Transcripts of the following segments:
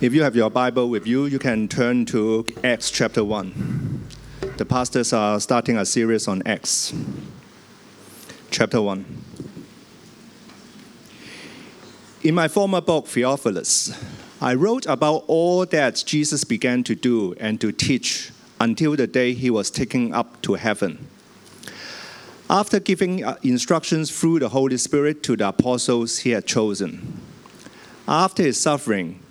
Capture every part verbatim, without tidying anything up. If you have your Bible with you, you can turn to Acts chapter one. The pastors are starting a series on Acts chapter one. In my former book, Theophilus, I wrote about all that Jesus began to do and to teach until the day he was taken up to heaven. After giving instructions through the Holy Spirit to the apostles he had chosen, after his suffering,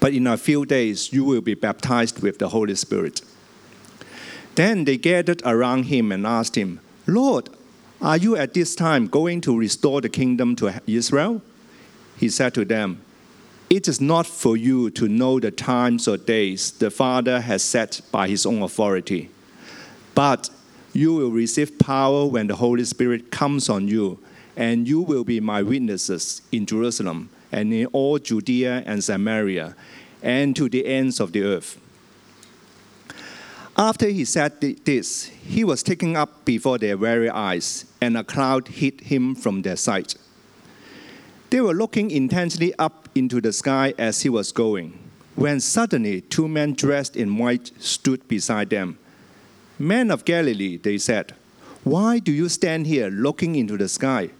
but in a few days you will be baptized with the Holy Spirit." Then they gathered around him and asked him, "Lord, are you at this time going to restore the kingdom to Israel?" He said to them, "It is not for you to know the times or days the Father has set by his own authority, but you will receive power when the Holy Spirit comes on you, and you will be my witnesses in Jerusalem and in all Judea and Samaria, and to the ends of the earth." After he said this, he was taken up before their very eyes, and a cloud hid him from their sight. They were looking intently up into the sky as he was going, when suddenly two men dressed in white stood beside them. "Men of Galilee," they said, "why do you stand here looking into the sky?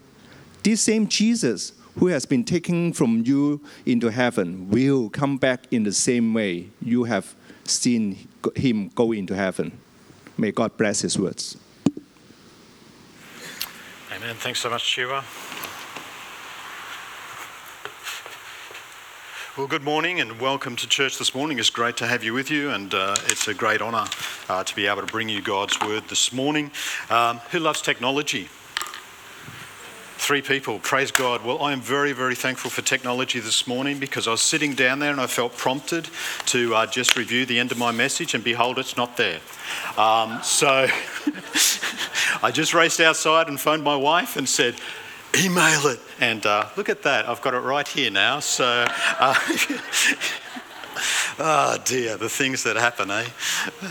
This same Jesus who has been taken from you into heaven will come back in the same way you have seen him go into heaven." May God bless his words. Amen. Thanks so much, Shiva. Well, good morning and welcome to church this morning. It's great to have you with you, and uh, it's a great honour uh, to be able to bring you God's Word this morning. Um, who loves technology? Three people, praise God. Well, I am very, very thankful for technology this morning, because I was sitting down there and I felt prompted to uh, just review the end of my message, and behold, it's not there. Um, so I just raced outside and phoned my wife and said, "Email it." And uh, look at that, I've got it right here now. So, uh, oh dear, the things that happen, eh?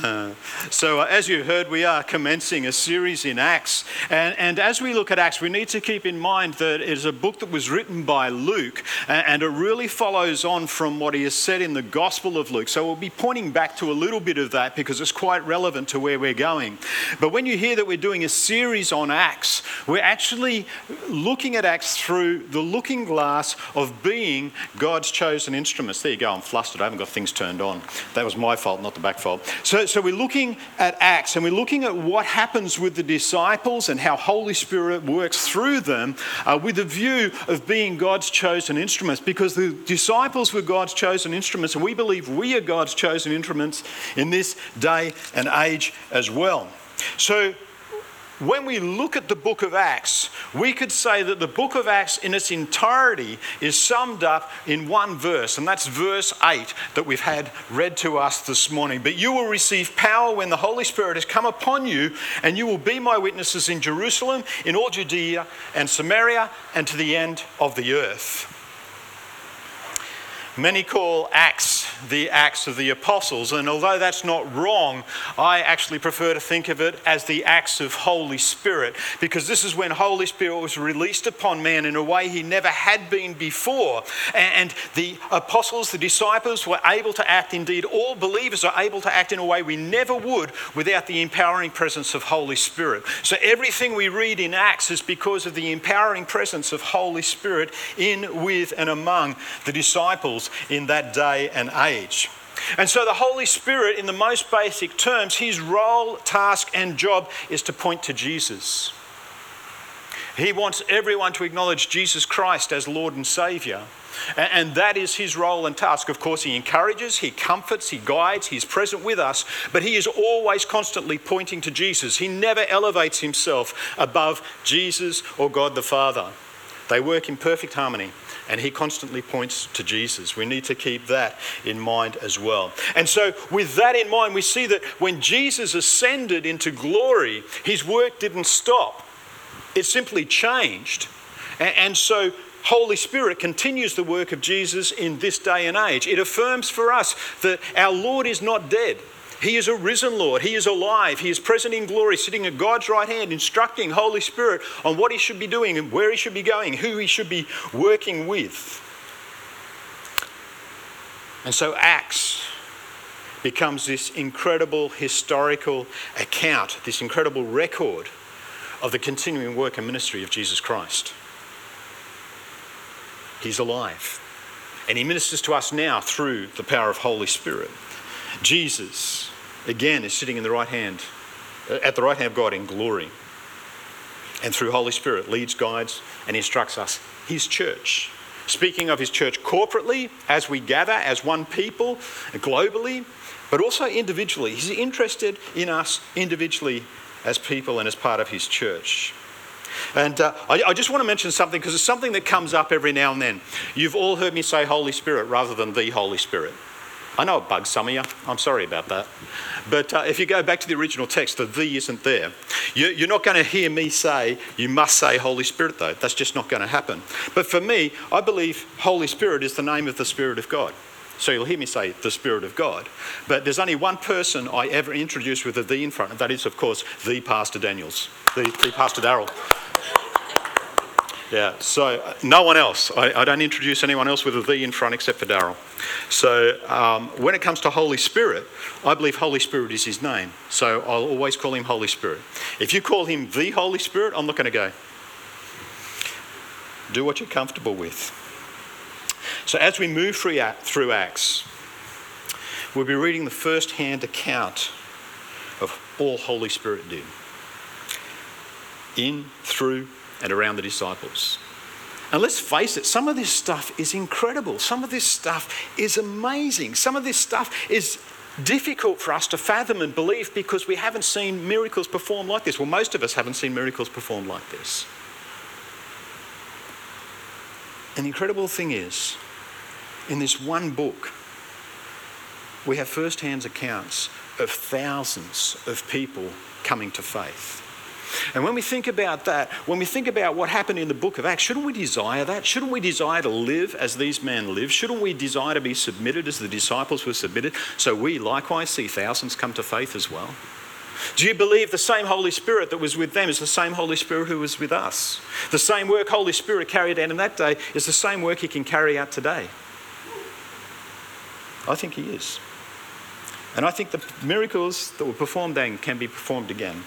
Uh, so uh, as you heard, we are commencing a series in Acts. And, and as we look at Acts, we need to keep in mind that it is a book that was written by Luke, and, and it really follows on from what he has said in the Gospel of Luke. So we'll be pointing back to a little bit of that, because it's quite relevant to where we're going. But when you hear that we're doing a series on Acts, we're actually looking at Acts through the looking glass of being God's chosen instruments. There you go, I'm flustered, I haven't got things turned on. That was my fault, not the back fault. So, so we're looking at Acts, and we're looking at what happens with the disciples and how Holy Spirit works through them uh, with a view of being God's chosen instruments, because the disciples were God's chosen instruments, and we believe we are God's chosen instruments in this day and age as well. So when we look at the book of Acts, we could say that the book of Acts in its entirety is summed up in one verse, and that's verse eight that we've had read to us this morning. "But you will receive power when the Holy Spirit has come upon you, and you will be my witnesses in Jerusalem, in all Judea and Samaria, and to the end of the earth." Many call Acts the Acts of the Apostles, and although that's not wrong, I actually prefer to think of it as the Acts of Holy Spirit, because this is when Holy Spirit was released upon man in a way he never had been before. And the apostles, the disciples, were able to act. Indeed, all believers are able to act in a way we never would without the empowering presence of Holy Spirit. So everything we read in Acts is because of the empowering presence of Holy Spirit in, with, and among the disciples in that day and age. And so the Holy Spirit, in the most basic terms, his role, task, and job is to point to Jesus. He wants everyone to acknowledge Jesus Christ as Lord and Saviour. And that is his role and task. Of course, he encourages, he comforts, he guides, he's present with us, but he is always constantly pointing to Jesus. He never elevates himself above Jesus or God the Father. They work in perfect harmony. and he constantly points to Jesus. We need to keep that in mind as well. And so with that in mind, we see that when Jesus ascended into glory, his work didn't stop. It simply changed. And so Holy Spirit continues the work of Jesus in this day and age. It affirms for us that our Lord is not dead. He is a risen Lord. He is alive. He is present in glory, sitting at God's right hand, instructing Holy Spirit on what he should be doing and where he should be going, who he should be working with. And so Acts becomes this incredible historical account, this incredible record of the continuing work and ministry of Jesus Christ. He's alive. And he ministers to us now through the power of Holy Spirit. Jesus, again, is sitting in the right hand, at the right hand of God in glory. And through Holy Spirit leads, guides, and instructs us, his church. Speaking of his church corporately, as we gather, as one people, globally, but also individually. He's interested in us individually as people and as part of his church. And uh, I, I just want to mention something, because it's something that comes up every now and then. You've all heard me say Holy Spirit rather than the Holy Spirit. I know it bugs some of you. I'm sorry about that. But uh, if you go back to the original text, the "the" isn't there. You, you're not going to hear me say, you must say Holy Spirit, though. That's just not going to happen. But for me, I believe Holy Spirit is the name of the Spirit of God. So you'll hear me say the Spirit of God. But there's only one person I ever introduced with a "the" in front, and that is, of course, the Pastor Daniels, the, the Pastor Darryl. Yeah, so no one else. I, I don't introduce anyone else with a "the" in front except for Darryl. So um, when it comes to Holy Spirit, I believe Holy Spirit is his name. So I'll always call him Holy Spirit. If you call him the Holy Spirit, I'm not going to go. Do what you're comfortable with. So as we move through Acts, we'll be reading the first-hand account of all Holy Spirit did. In, through, and around the disciples. And let's face it, some of this stuff is incredible. Some of this stuff is amazing. Some of this stuff is difficult for us to fathom and believe because we haven't seen miracles performed like this. Well, most of us haven't seen miracles performed like this. And the incredible thing is, in this one book, we have first-hand accounts of thousands of people coming to faith. And when we think about that, when we think about what happened in the book of Acts, shouldn't we desire that? Shouldn't we desire to live as these men lived? Shouldn't we desire to be submitted as the disciples were submitted, so we likewise see thousands come to faith as well? Do you believe the same Holy Spirit that was with them is the same Holy Spirit who was with us? The same work Holy Spirit carried out in that day is the same work he can carry out today. I think he is. And I think the miracles that were performed then can be performed again.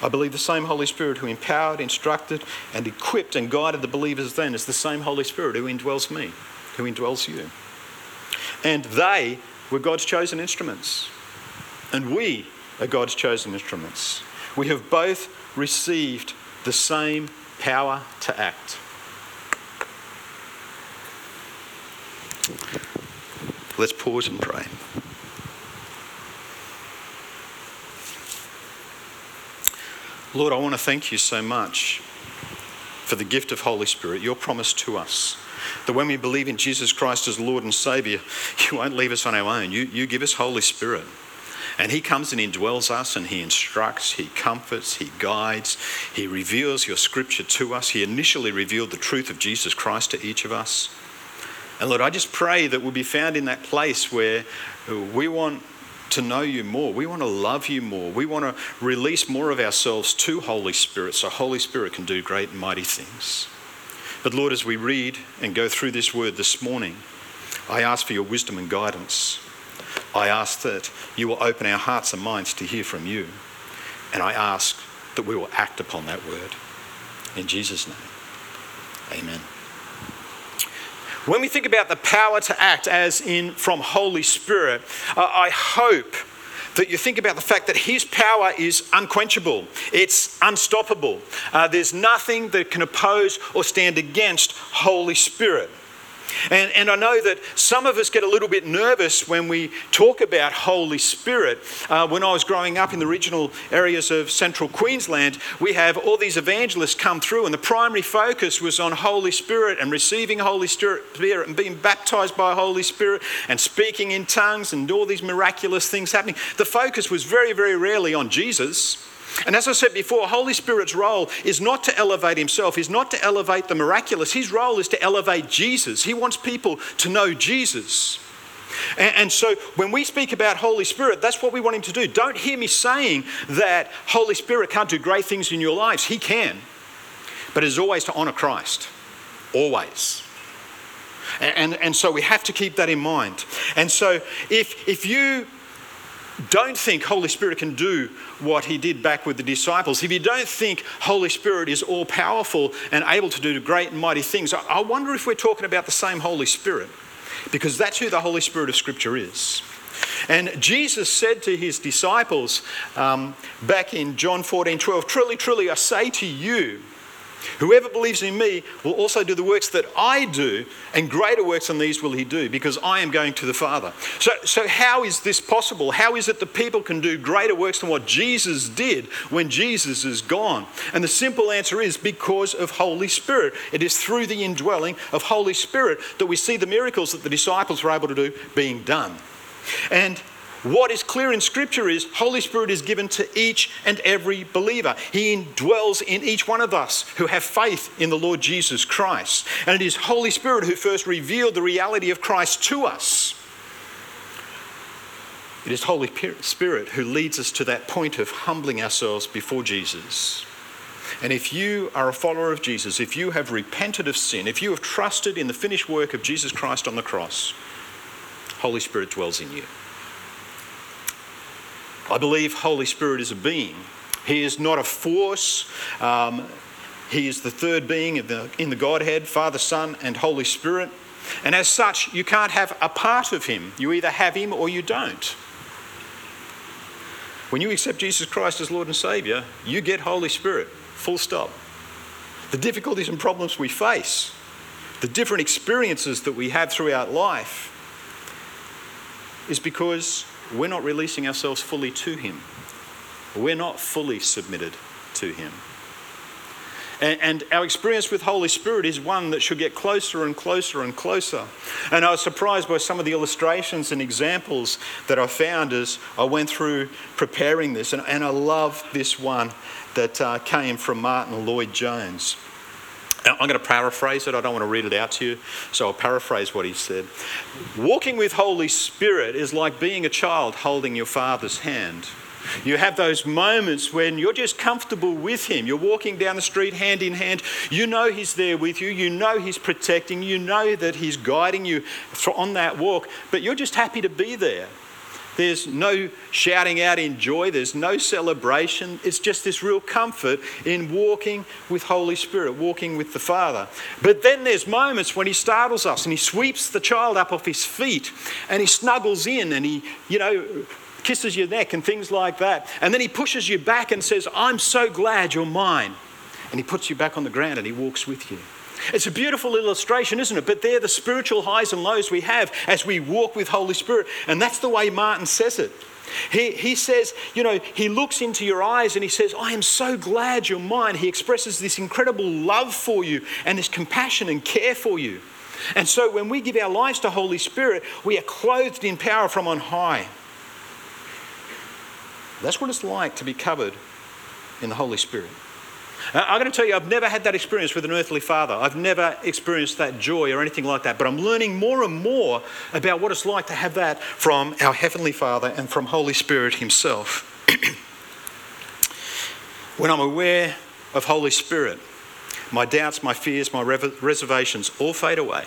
I believe the same Holy Spirit who empowered, instructed, and equipped and guided the believers then is the same Holy Spirit who indwells me, who indwells you. And they were God's chosen instruments. And we are God's chosen instruments. We have both received the same power to act. Let's pause and pray. Lord, I want to thank you so much for the gift of Holy Spirit, your promise to us, that when we believe in Jesus Christ as Lord and Saviour, you won't leave us on our own. You, you give us Holy Spirit. And he comes and indwells us, and he instructs, he comforts, he guides, he reveals your scripture to us. He initially revealed the truth of Jesus Christ to each of us. And Lord, I just pray that we'll be found in that place where we want to know you more. We want to love you more. We want to release more of ourselves to Holy Spirit so Holy Spirit can do great and mighty things. But Lord, as we read and go through this word this morning, I ask for your wisdom and guidance. I ask that you will open our hearts and minds to hear from you. And I ask that we will act upon that word. In Jesus' name, amen. When we think about the power to act as in from Holy Spirit, uh, I hope that you think about the fact that his power is unquenchable. It's unstoppable. Uh, there's nothing that can oppose or stand against Holy Spirit. And, and I know that some of us get a little bit nervous when we talk about Holy Spirit. Uh, when I was growing up in the regional areas of central Queensland, we have all these evangelists come through, and the primary focus was on Holy Spirit and receiving Holy Spirit and being baptised by Holy Spirit and speaking in tongues and all these miraculous things happening. The focus was very, very rarely on Jesus. And as I said before, Holy Spirit's role is not to elevate himself, is not to elevate the miraculous. His role is to elevate Jesus. He wants people to know Jesus. And, and so when we speak about Holy Spirit, that's what we want him to do. Don't hear me saying that Holy Spirit can't do great things in your lives. He can. But it is always to honour Christ. Always. And, and, and so we have to keep that in mind. And so if if you... don't think Holy Spirit can do what he did back with the disciples, if you don't think Holy Spirit is all-powerful and able to do great and mighty things, I wonder if we're talking about the same Holy Spirit, because that's who the Holy Spirit of Scripture is. And Jesus said to his disciples um, back in John fourteen twelve, "Truly, truly, I say to you, whoever believes in me will also do the works that I do, and greater works than these will he do, because I am going to the Father." So, so how is this possible? How is it that people can do greater works than what Jesus did when Jesus is gone? And the simple answer is because of Holy Spirit. It is through the indwelling of Holy Spirit that we see the miracles that the disciples were able to do being done. And what is clear in Scripture is Holy Spirit is given to each and every believer. He indwells in each one of us who have faith in the Lord Jesus Christ. And it is Holy Spirit who first revealed the reality of Christ to us. It is Holy Spirit who leads us to that point of humbling ourselves before Jesus. And if you are a follower of Jesus, if you have repented of sin, if you have trusted in the finished work of Jesus Christ on the cross, Holy Spirit dwells in you. I believe Holy Spirit is a being. He is not a force. Um, he is the third being in the, in the Godhead, Father, Son, and Holy Spirit. And as such, you can't have a part of him. You either have him or you don't. When you accept Jesus Christ as Lord and Saviour, you get Holy Spirit, full stop. The difficulties and problems we face, the different experiences that we have throughout life, is because we're not releasing ourselves fully to him. We're not fully submitted to him. And, and our experience with Holy Spirit is one that should get closer and closer and closer. And I was surprised by some of the illustrations and examples that I found as I went through preparing this. And, and I love this one that uh, came from Martin Lloyd-Jones. I'm going to paraphrase it. I don't want to read it out to you, so I'll paraphrase what he said. Walking with Holy Spirit is like being a child holding your father's hand. You have those moments when you're just comfortable with him. You're walking down the street hand in hand. You know he's there with you. You know he's protecting you. You know that he's guiding you on that walk, but you're just happy to be there. There's no shouting out in joy. There's no celebration. It's just this real comfort in walking with Holy Spirit, walking with the Father. But then there's moments when he startles us and he sweeps the child up off his feet and he snuggles in and he, you know, kisses your neck and things like that. And then he pushes you back and says, "I'm so glad you're mine." And he puts you back on the ground and he walks with you. It's a beautiful illustration, isn't it? But they're the spiritual highs and lows we have as we walk with Holy Spirit. And that's the way Martin says it. He, he says, you know, he looks into your eyes and he says, "I am so glad you're mine." He expresses this incredible love for you and this compassion and care for you. And so when we give our lives to Holy Spirit, we are clothed in power from on high. That's what it's like to be covered in the Holy Spirit. I'm going to tell you, I've never had that experience with an earthly father. I've never experienced that joy or anything like that. But I'm learning more and more about what it's like to have that from our Heavenly Father and from Holy Spirit himself. When I'm aware of Holy Spirit, my doubts, my fears, my reservations all fade away.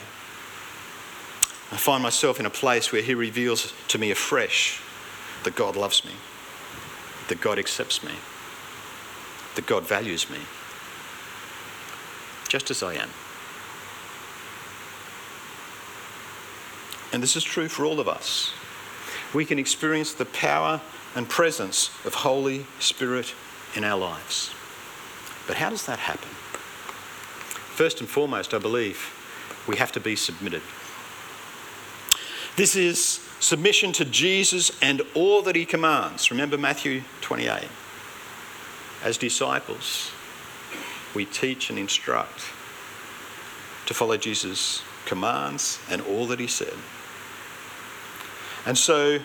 I find myself in a place where he reveals to me afresh that God loves me, that God accepts me, that God values me, just as I am. And this is true for all of us. We can experience the power and presence of Holy Spirit in our lives. But how does that happen? First and foremost, I believe We have to be submitted. This is submission to Jesus and all that he commands. Remember Matthew twenty-eight. As disciples, we teach and instruct to follow Jesus' commands and all that he said. And so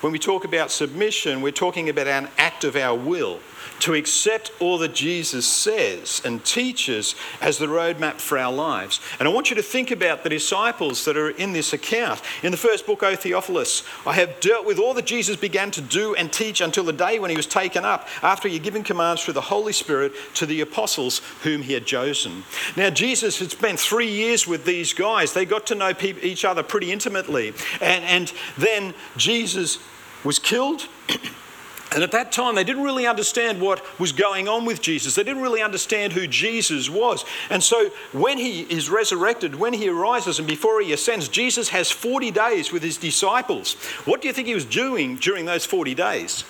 when we talk about submission, we're talking about an act of our will to accept all that Jesus says and teaches as the roadmap for our lives. And I want you to think about the disciples that are in this account. In the first book, O Theophilus, I have dealt with all that Jesus began to do and teach until the day when he was taken up, after he had given commands through the Holy Spirit to the apostles whom he had chosen. Now, Jesus had spent three years with these guys. They got to know pe- each other pretty intimately. And, and then Jesus was killed. And at that time, they didn't really understand what was going on with Jesus. They didn't really understand who Jesus was. And so when he is resurrected, when he arises and before he ascends, Jesus has forty days with his disciples. What do you think he was doing during those forty days?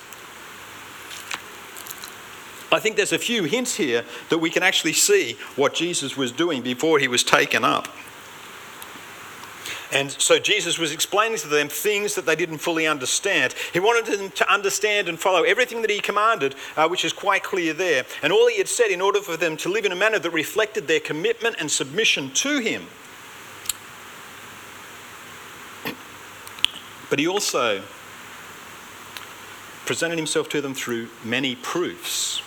I think there's a few hints here that we can actually see what Jesus was doing before he was taken up. And so Jesus was explaining to them things that they didn't fully understand. He wanted them to understand and follow everything that he commanded, uh, which is quite clear there. And all he had said in order for them to live in a manner that reflected their commitment and submission to him. But he also presented himself to them through many proofs.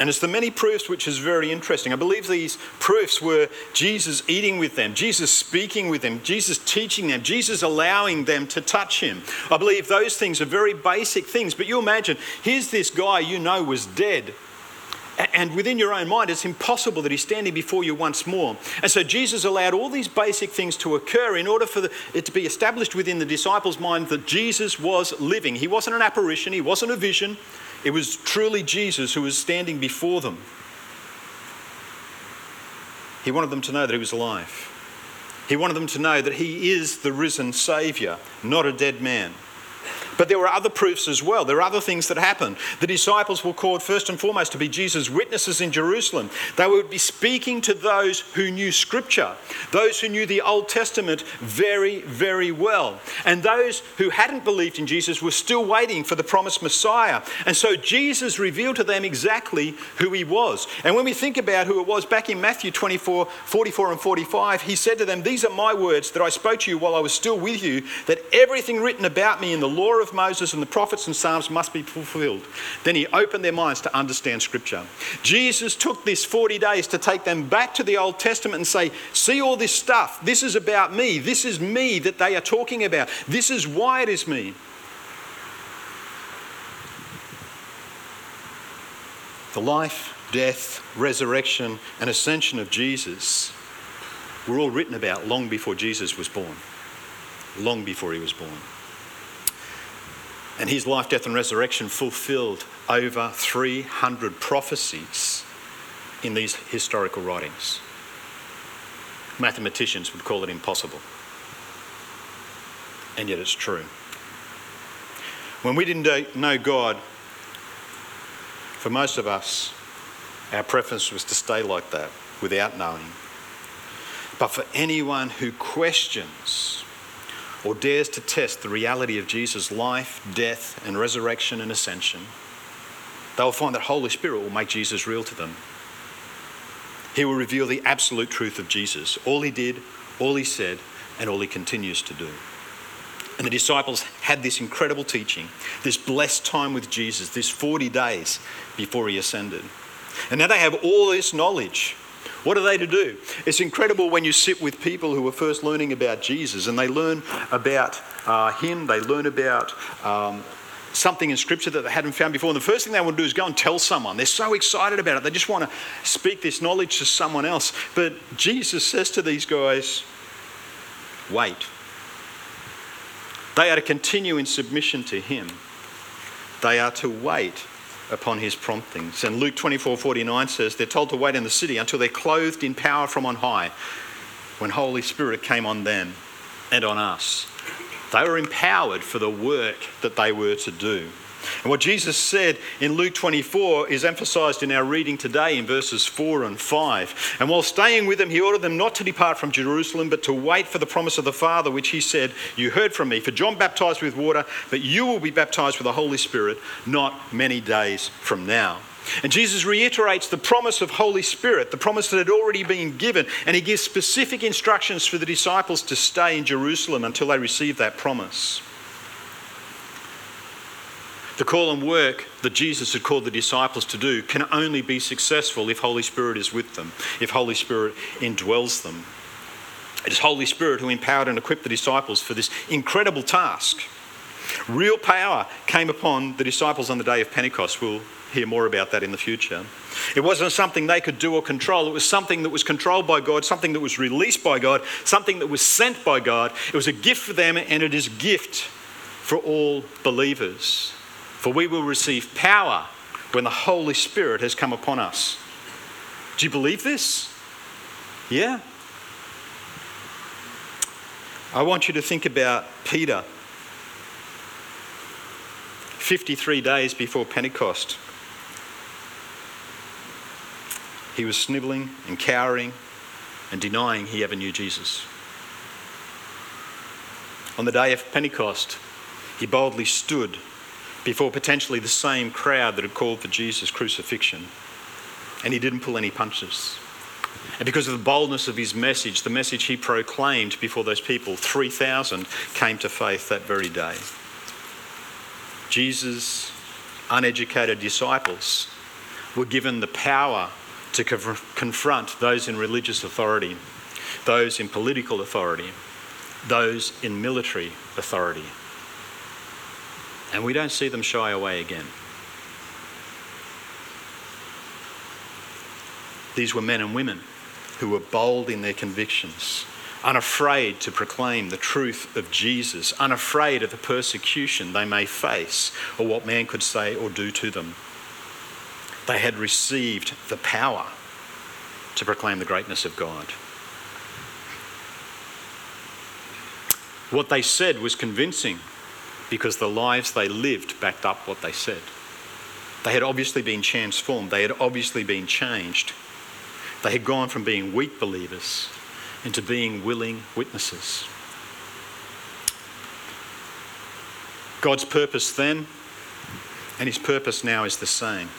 And it's the many proofs which is very interesting. I believe these proofs were Jesus eating with them, Jesus speaking with them, Jesus teaching them, Jesus allowing them to touch him. I believe those things are very basic things. But you imagine, here's this guy you know was dead. And within your own mind, it's impossible that he's standing before you once more. And so Jesus allowed all these basic things to occur in order for the, it to be established within the disciples' mind that Jesus was living. He wasn't an apparition. He wasn't a vision. It was truly Jesus who was standing before them. He wanted them to know that he was alive. He wanted them to know that he is the risen Saviour, not a dead man. But there were other proofs as well. There were other things that happened. The disciples were called first and foremost to be Jesus' witnesses in Jerusalem. They would be speaking to those who knew Scripture, those who knew the Old Testament very, very well. And those who hadn't believed in Jesus were still waiting for the promised Messiah. And so Jesus revealed to them exactly who he was. And when we think about who it was, back in Matthew twenty-four, forty-four and forty-five, he said to them, "These are my words that I spoke to you while I was still with you, that everything written about me in the law of Moses and the prophets and Psalms must be fulfilled." Then he opened their minds to understand Scripture. Jesus took this forty days to take them back to the Old Testament and say, "See all this stuff. This is about me. This is me that they are talking about. This is why it is me." The life, death, resurrection and ascension of Jesus were all written about long before Jesus was born. Long before he was born. And his life, death and resurrection fulfilled over three hundred prophecies in these historical writings. Mathematicians would call it impossible. And yet it's true. When we didn't know God, for most of us, our preference was to stay like that without knowing. But for anyone who questions or dares to test the reality of Jesus' life, death, and resurrection and ascension, they will find that Holy Spirit will make Jesus real to them. He will reveal the absolute truth of Jesus, all he did, all he said, and all he continues to do. And the disciples had this incredible teaching, this blessed time with Jesus, this forty days before he ascended. And now they have all this knowledge. What are they to do? It's incredible when you sit with people who are first learning about Jesus and they learn about uh, him, they learn about um, something in Scripture that they hadn't found before. And the first thing they want to do is go and tell someone. They're so excited about it. They just want to speak this knowledge to someone else. But Jesus says to these guys, wait. They are to continue in submission to him. They are to wait upon his promptings. And Luke twenty-four forty-nine says they're told to wait in the city until they're clothed in power from on high, when Holy Spirit came on them and on us. They were empowered for the work that they were to do. And what Jesus said in Luke twenty-four is emphasized in our reading today in verses four and five. And while staying with them, he ordered them not to depart from Jerusalem, but to wait for the promise of the Father, which he said, "You heard from me, for John baptized with water, but you will be baptized with the Holy Spirit not many days from now." And Jesus reiterates the promise of Holy Spirit, the promise that had already been given, and he gives specific instructions for the disciples to stay in Jerusalem until they receive that promise. The call and work that Jesus had called the disciples to do can only be successful if Holy Spirit is with them, if Holy Spirit indwells them. It is Holy Spirit who empowered and equipped the disciples for this incredible task. Real power came upon the disciples on the day of Pentecost. We'll hear more about that in the future. It wasn't something they could do or control. It was something that was controlled by God, something that was released by God, something that was sent by God. It was a gift for them, and it is a gift for all believers. For we will receive power when the Holy Spirit has come upon us. Do you believe this? Yeah? I want you to think about Peter. fifty-three days before Pentecost, he was snivelling and cowering and denying he ever knew Jesus. On the day of Pentecost, he boldly stood before potentially the same crowd that had called for Jesus' crucifixion, and he didn't pull any punches. And because of the boldness of his message, the message he proclaimed before those people, three thousand came to faith that very day. Jesus' uneducated disciples were given the power to confront those in religious authority, those in political authority, those in military authority. And we don't see them shy away again. These were men and women who were bold in their convictions, unafraid to proclaim the truth of Jesus, unafraid of the persecution they may face or what man could say or do to them. They had received the power to proclaim the greatness of God. What they said was convincing because the lives they lived backed up what they said. They had obviously been transformed. They had obviously been changed. They had gone from being weak believers into being willing witnesses. God's purpose then and his purpose now is the same.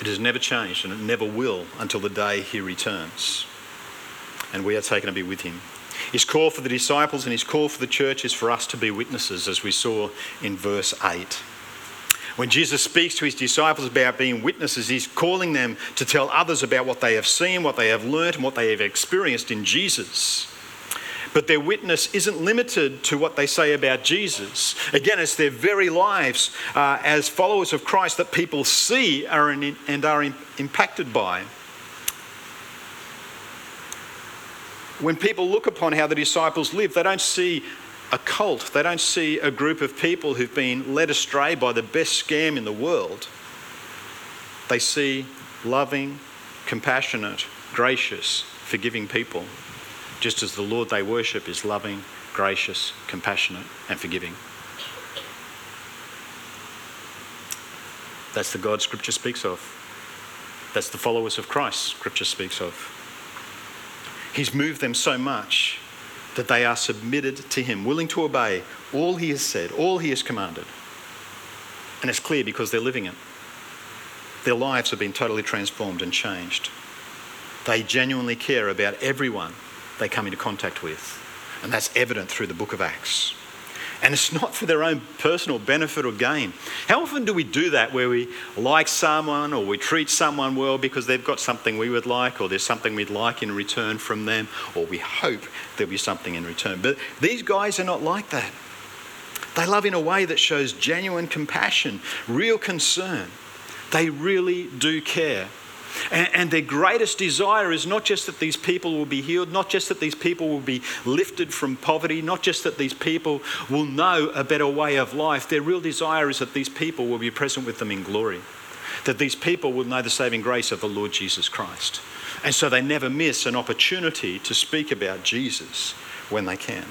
It has never changed, and it never will until the day he returns. And we are taken to be with him. His call for the disciples and his call for the church is for us to be witnesses, as we saw in verse eight. When Jesus speaks to his disciples about being witnesses, he's calling them to tell others about what they have seen, what they have learnt, and what they have experienced in Jesus. But their witness isn't limited to what they say about Jesus. Again, it's their very lives uh, as followers of Christ that people see are in, and are in, impacted by. When people look upon how the disciples live, they don't see a cult. They don't see a group of people who've been led astray by the best scam in the world. They see loving, compassionate, gracious, forgiving people, just as the Lord they worship is loving, gracious, compassionate, and forgiving. That's the God Scripture speaks of. That's the followers of Christ Scripture speaks of. He's moved them so much that they are submitted to him, willing to obey all he has said, all he has commanded. And it's clear because they're living it. Their lives have been totally transformed and changed. They genuinely care about everyone they come into contact with. And that's evident through the book of Acts. And it's not for their own personal benefit or gain. How often do we do that, where we like someone or we treat someone well because they've got something we would like, or there's something we'd like in return from them, or we hope there'll be something in return? But these guys are not like that. They love in a way that shows genuine compassion, real concern. They really do care. And their greatest desire is not just that these people will be healed, not just that these people will be lifted from poverty, not just that these people will know a better way of life. Their real desire is that these people will be present with them in glory, that these people will know the saving grace of the Lord Jesus Christ. And so they never miss an opportunity to speak about Jesus when they can.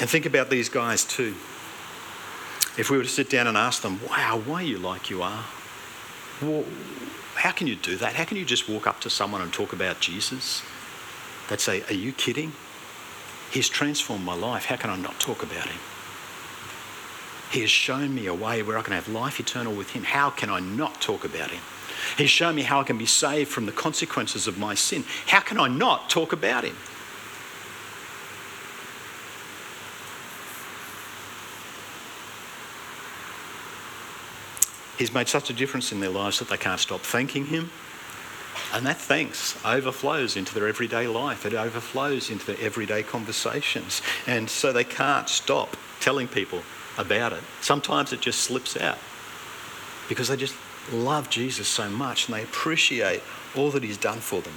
And think about these guys too. If we were to sit down and ask them, wow, why are you like you are? Well, how can you do that? How can you just walk up to someone and talk about Jesus? They'd say, are you kidding? He's transformed my life. How can I not talk about him? He has shown me a way where I can have life eternal with him. How can I not talk about him? He's shown me how I can be saved from the consequences of my sin. How can I not talk about him? He's made such a difference in their lives that they can't stop thanking him. And that thanks overflows into their everyday life. It overflows into their everyday conversations. And so they can't stop telling people about it. Sometimes it just slips out because they just love Jesus so much and they appreciate all that he's done for them.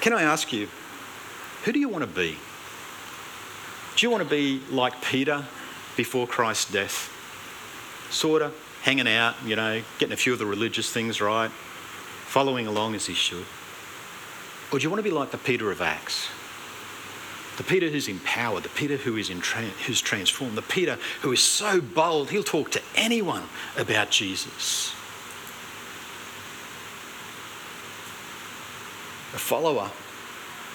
Can I ask you, who do you want to be? Do you want to be like Peter before Christ's death? Sort of hanging out, you know, getting a few of the religious things right, following along as he should. Or do you want to be like the Peter of Acts? The Peter who's empowered, the Peter who is in tra- who's transformed, the Peter who is so bold, he'll talk to anyone about Jesus. A follower,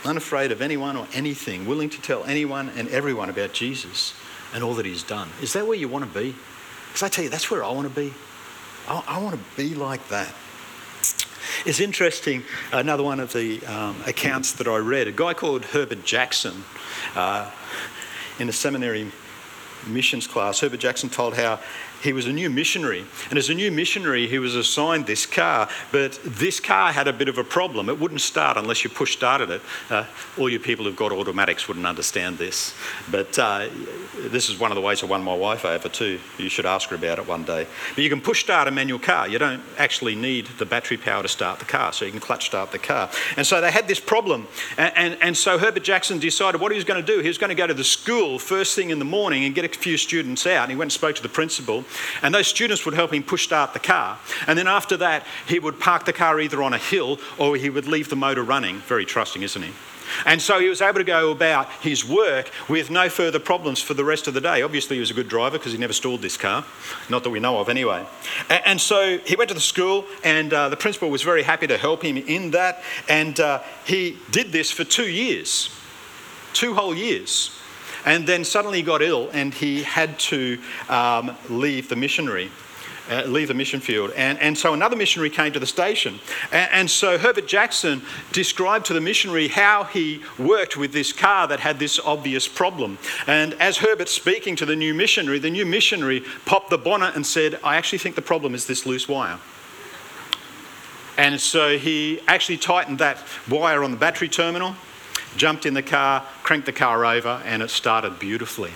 unafraid of anyone or anything, willing to tell anyone and everyone about Jesus and all that he's done. Is that where you want to be? Because I tell you, that's where I want to be. I, I want to be like that. It's interesting, another one of the um, accounts that I read, a guy called Herbert Jackson, uh, in a seminary missions class, Herbert Jackson told how he was a new missionary. And as a new missionary, he was assigned this car, but this car had a bit of a problem. It wouldn't start unless you push started it. Uh, all you people who've got automatics wouldn't understand this. But uh, this is one of the ways I won my wife over too. You should ask her about it one day. But you can push start a manual car. You don't actually need the battery power to start the car, so you can clutch start the car. And so they had this problem. And, and, and so Herbert Jackson decided what he was going to do. He was going to go to the school first thing in the morning and get a few students out. And he went and spoke to the principal. And those students would help him push start the car. And then after that, he would park the car either on a hill or he would leave the motor running. Very trusting, isn't he? And so he was able to go about his work with no further problems for the rest of the day. Obviously, he was a good driver because he never stalled this car. Not that we know of anyway. And so he went to the school and uh, the principal was very happy to help him in that. And uh, he did this for two years, two whole years. And then suddenly he got ill and he had to um, leave the missionary, uh, leave the mission field. And, and so another missionary came to the station. And, and so Herbert Jackson described to the missionary how he worked with this car that had this obvious problem. And as Herbert's speaking to the new missionary, the new missionary popped the bonnet and said, I actually think the problem is this loose wire. And so he actually tightened that wire on the battery terminal, jumped in the car, cranked the car over, and it started beautifully.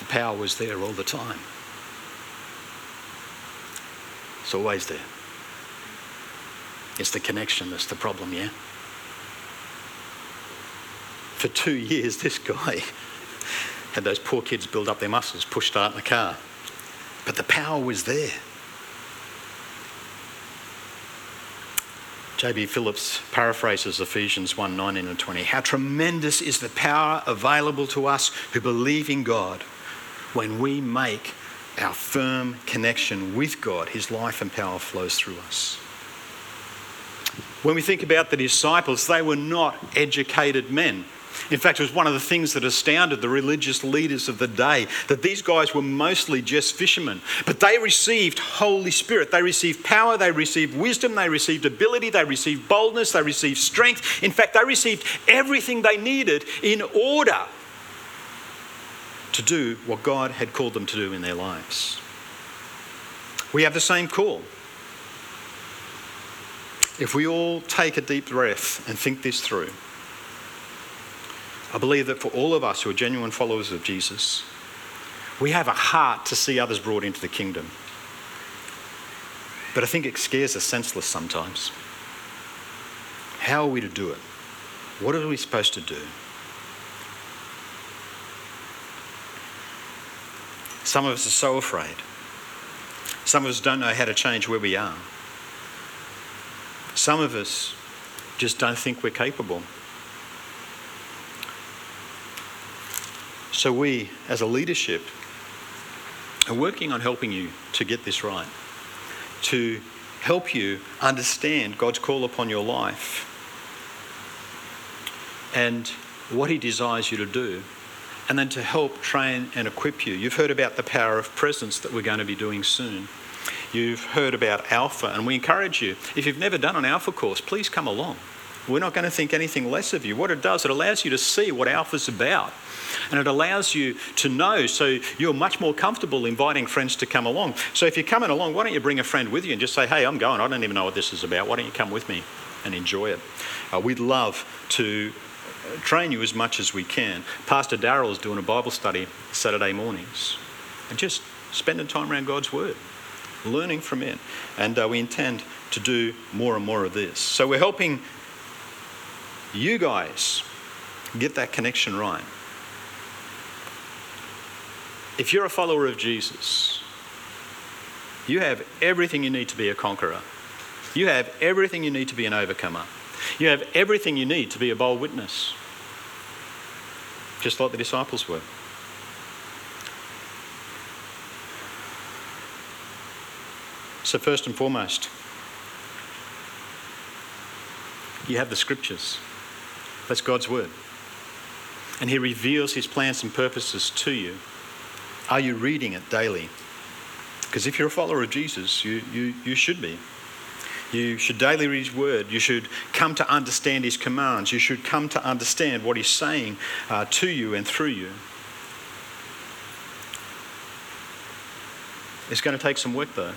The power was there all the time. It's always there. It's the connection that's the problem, yeah? For two years, this guy had those poor kids build up their muscles, push start in the car. But the power was there. J B. Phillips paraphrases Ephesians one nineteen and twenty. How tremendous is the power available to us who believe in God when we make our firm connection with God. His life and power flows through us. When we think about the disciples, they were not educated men. In fact, it was one of the things that astounded the religious leaders of the day, that these guys were mostly just fishermen. But they received Holy Spirit. They received power. They received wisdom. They received ability. They received boldness. They received strength. In fact, they received everything they needed in order to do what God had called them to do in their lives. We have the same call. If we all take a deep breath and think this through, I believe that for all of us who are genuine followers of Jesus, we have a heart to see others brought into the kingdom. But I think it scares us senseless sometimes. How are we to do it? What are we supposed to do? Some of us are so afraid. Some of us don't know how to change where we are. Some of us just don't think we're capable. So we, as a leadership, are working on helping you to get this right, to help you understand God's call upon your life and what he desires you to do, and then to help train and equip you. You've heard about the power of presence that we're going to be doing soon. You've heard about Alpha, and we encourage you, if you've never done an Alpha course, please come along. We're not going to think anything less of you. What it does, it allows you to see what Alpha's about, and it allows you to know, so you're much more comfortable inviting friends to come along. So if you're coming along, why don't you bring a friend with you and just say, hey, I'm going, I don't even know what this is about. Why don't you come with me and enjoy it? Uh, we'd love to train you as much as we can. Pastor Darrell is doing a Bible study Saturday mornings, and just spending time around God's Word, learning from it, and uh, we intend to do more and more of this. So we're helping you guys get that connection right. If you're a follower of Jesus, you have everything you need to be a conqueror. You have everything you need to be an overcomer. You have everything you need to be a bold witness, just like the disciples were. So first and foremost, you have the scriptures. That's God's word. And he reveals his plans and purposes to you. Are you reading it daily? Because if you're a follower of Jesus, you, you, you should be. You should daily read his word. You should come to understand his commands. You should come to understand what he's saying uh, to you and through you. It's going to take some work though,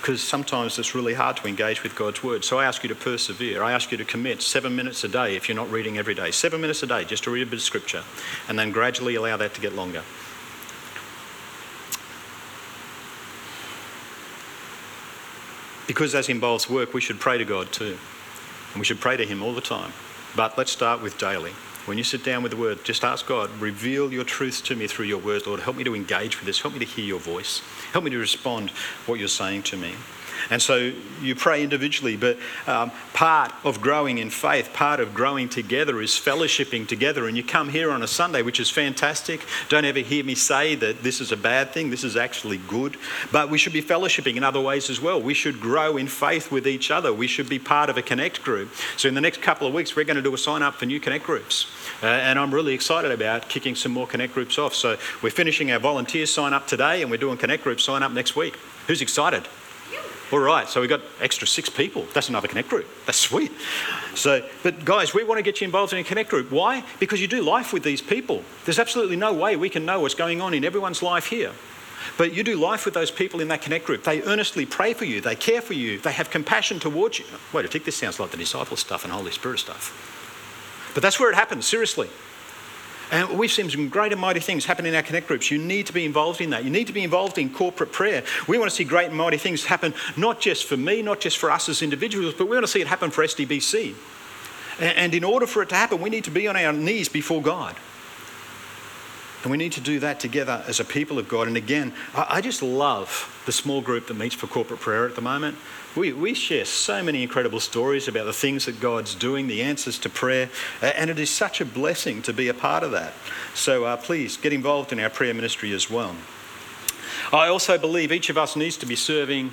because sometimes it's really hard to engage with God's word. So I ask you to persevere. I ask you to commit seven minutes a day if you're not reading every day. Seven minutes a day just to read a bit of scripture, and then gradually allow that to get longer. Because that involves work, we should pray to God too. And we should pray to him all the time. But let's start with daily. When you sit down with the word, just ask God, reveal your truths to me through your word, Lord. Help me to engage with this. Help me to hear your voice. Help me to respond what you're saying to me. And so you pray individually, but um, part of growing in faith, part of growing together is fellowshipping together. And you come here on a Sunday, which is fantastic. Don't ever hear me say that this is a bad thing. This is actually good. But we should be fellowshipping in other ways as well. We should grow in faith with each other. We should be part of a Connect group. So in the next couple of weeks, we're going to do a sign up for new Connect groups. Uh, and I'm really excited about kicking some more Connect groups off. So we're finishing our volunteer sign up today, and we're doing Connect group sign up next week. Who's excited? All right, so we got extra six people. That's another Connect group. That's sweet. So, but guys, we want to get you involved in a Connect group. Why? Because you do life with these people. There's absolutely no way we can know what's going on in everyone's life here. But you do life with those people in that Connect group. They earnestly pray for you. They care for you. They have compassion towards you. Wait a tick, this sounds like the disciple stuff and Holy Spirit stuff. But that's where it happens, seriously. And we've seen some great and mighty things happen in our Connect groups. You need to be involved in that. You need to be involved in corporate prayer. We want to see great and mighty things happen, not just for me, not just for us as individuals, but we want to see it happen for S D B C. And in order for it to happen, we need to be on our knees before God. And we need to do that together as a people of God. And again, I just love the small group that meets for corporate prayer at the moment. We we share so many incredible stories about the things that God's doing, the answers to prayer, and it is such a blessing to be a part of that. So uh, please get involved in our prayer ministry as well. I also believe each of us needs to be serving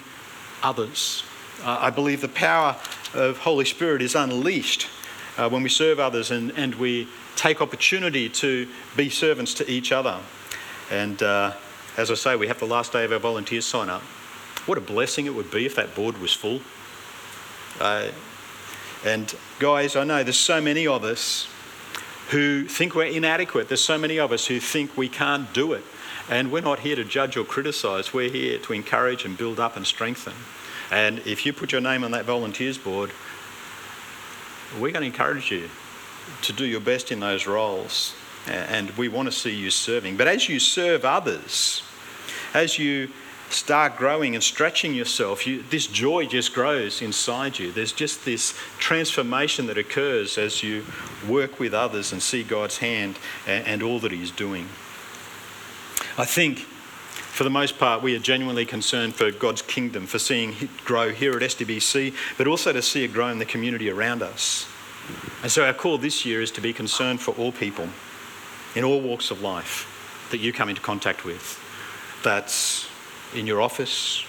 others. Uh, I believe the power of Holy Spirit is unleashed uh, when we serve others and, and we take opportunity to be servants to each other. And uh, as I say, we have the last day of our volunteers sign up. What a blessing it would be if that board was full. Uh, and guys, I know there's so many of us who think we're inadequate. There's so many of us who think we can't do it. And we're not here to judge or criticise. We're here to encourage and build up and strengthen. And if you put your name on that volunteers board, we're going to encourage you to do your best in those roles, and we want to see you serving. But as you serve others, as you start growing and stretching yourself, you, this joy just grows inside you. There's just this transformation that occurs as you work with others and see God's hand and, and all that he's doing. I think for the most part, we are genuinely concerned for God's kingdom, for seeing it grow here at S D B C, but also to see it grow in the community around us. And so our call this year is to be concerned for all people in all walks of life. that you come into contact with. That's in your office,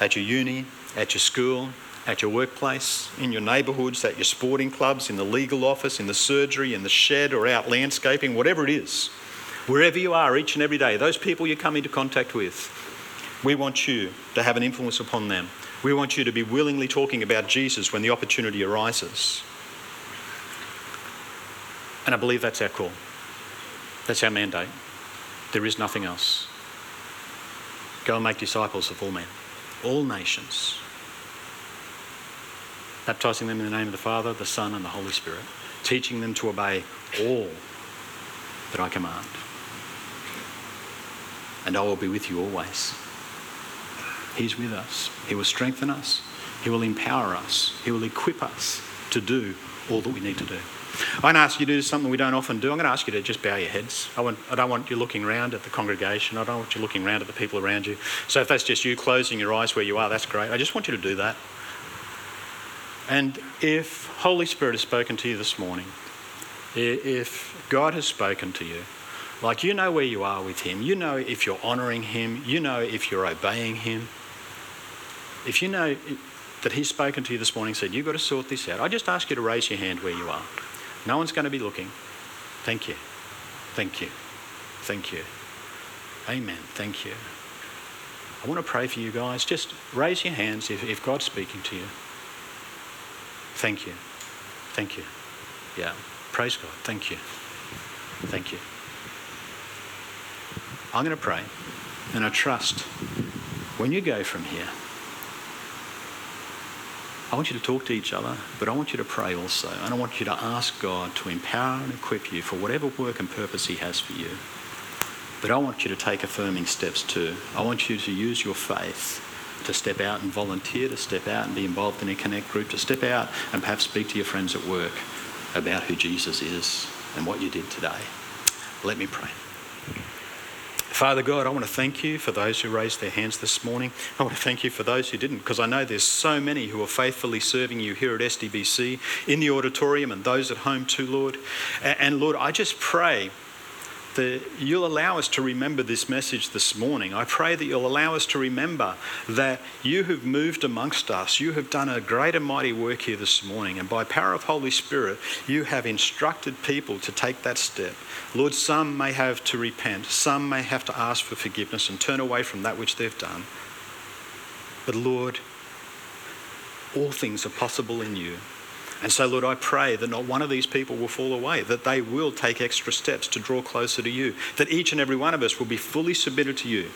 at your uni, at your school, at your workplace, in your neighbourhoods, at your sporting clubs, in the legal office, in the surgery, in the shed, or out landscaping, whatever it is. Wherever you are each and every day, those people you come into contact with, we want you to have an influence upon them. We want you to be willingly talking about Jesus when the opportunity arises. And I believe that's our call. That's our mandate. There is nothing else. Go and make disciples of all men, all nations, baptising them in the name of the Father, the Son, and the Holy Spirit, teaching them to obey all that I command. And I will be with you always. He's with us. He will strengthen us. He will empower us. He will equip us to do all that we need to do. I'm going to ask you to do something we don't often do. I'm going to ask you to just bow your heads. I, want, I don't want you looking around at the congregation. I don't want you looking around at the people around you. So if that's just you closing your eyes where you are, that's great. I just want you to do that. And if Holy Spirit has spoken to you this morning, if God has spoken to you, like you know where you are with him, you know if you're honouring him, you know if you're obeying him, if you know that he's spoken to you this morning and said, you've got to sort this out, I just ask you to raise your hand where you are. No one's going to be looking. Thank you. Thank you. Thank you. Amen. Thank you. I want to pray for you guys. Just raise your hands if, if God's speaking to you. Thank you. Thank you. Yeah. Praise God. Thank you. Thank you. I'm going to pray, and I trust when you go from here, I want you to talk to each other, but I want you to pray also, and I want you to ask God to empower and equip you for whatever work and purpose he has for you. But I want you to take affirming steps too. I want you to use your faith to step out and volunteer, to step out and be involved in a connect group, to step out and perhaps speak to your friends at work about who Jesus is and what you did today. Let me pray. Father God, I want to thank you for those who raised their hands this morning. I want to thank you for those who didn't, because I know there's so many who are faithfully serving you here at S D B C, in the auditorium, and those at home too, Lord. And Lord, I just pray that you'll allow us to remember this message this morning. I pray that you'll allow us to remember that you have moved amongst us. You have done a great and mighty work here this morning. And by power of Holy Spirit, you have instructed people to take that step. Lord, some may have to repent. Some may have to ask for forgiveness and turn away from that which they've done. But Lord, all things are possible in you. And so, Lord, I pray that not one of these people will fall away, that they will take extra steps to draw closer to you, that each and every one of us will be fully submitted to you,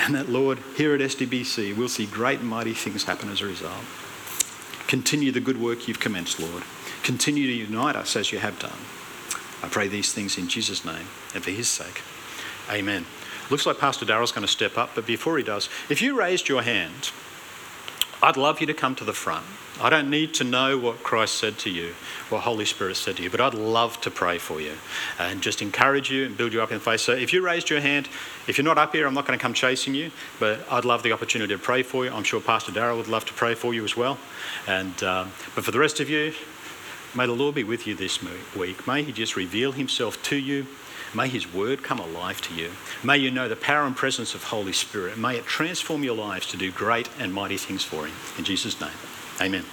and that, Lord, here at S D B C, we'll see great and mighty things happen as a result. Continue the good work you've commenced, Lord. Continue to unite us as you have done. I pray these things in Jesus' name and for his sake. Amen. Looks like Pastor Darrell's going to step up, but before he does, if you raised your hand, I'd love you to come to the front. I don't need to know what Christ said to you, what Holy Spirit said to you, but I'd love to pray for you and just encourage you and build you up in faith. So if you raised your hand, if you're not up here, I'm not going to come chasing you, but I'd love the opportunity to pray for you. I'm sure Pastor Darrell would love to pray for you as well. And uh, but for the rest of you, may the Lord be with you this week. May he just reveal himself to you. May his word come alive to you. May you know the power and presence of Holy Spirit. May it transform your lives to do great and mighty things for him. In Jesus' name, amen.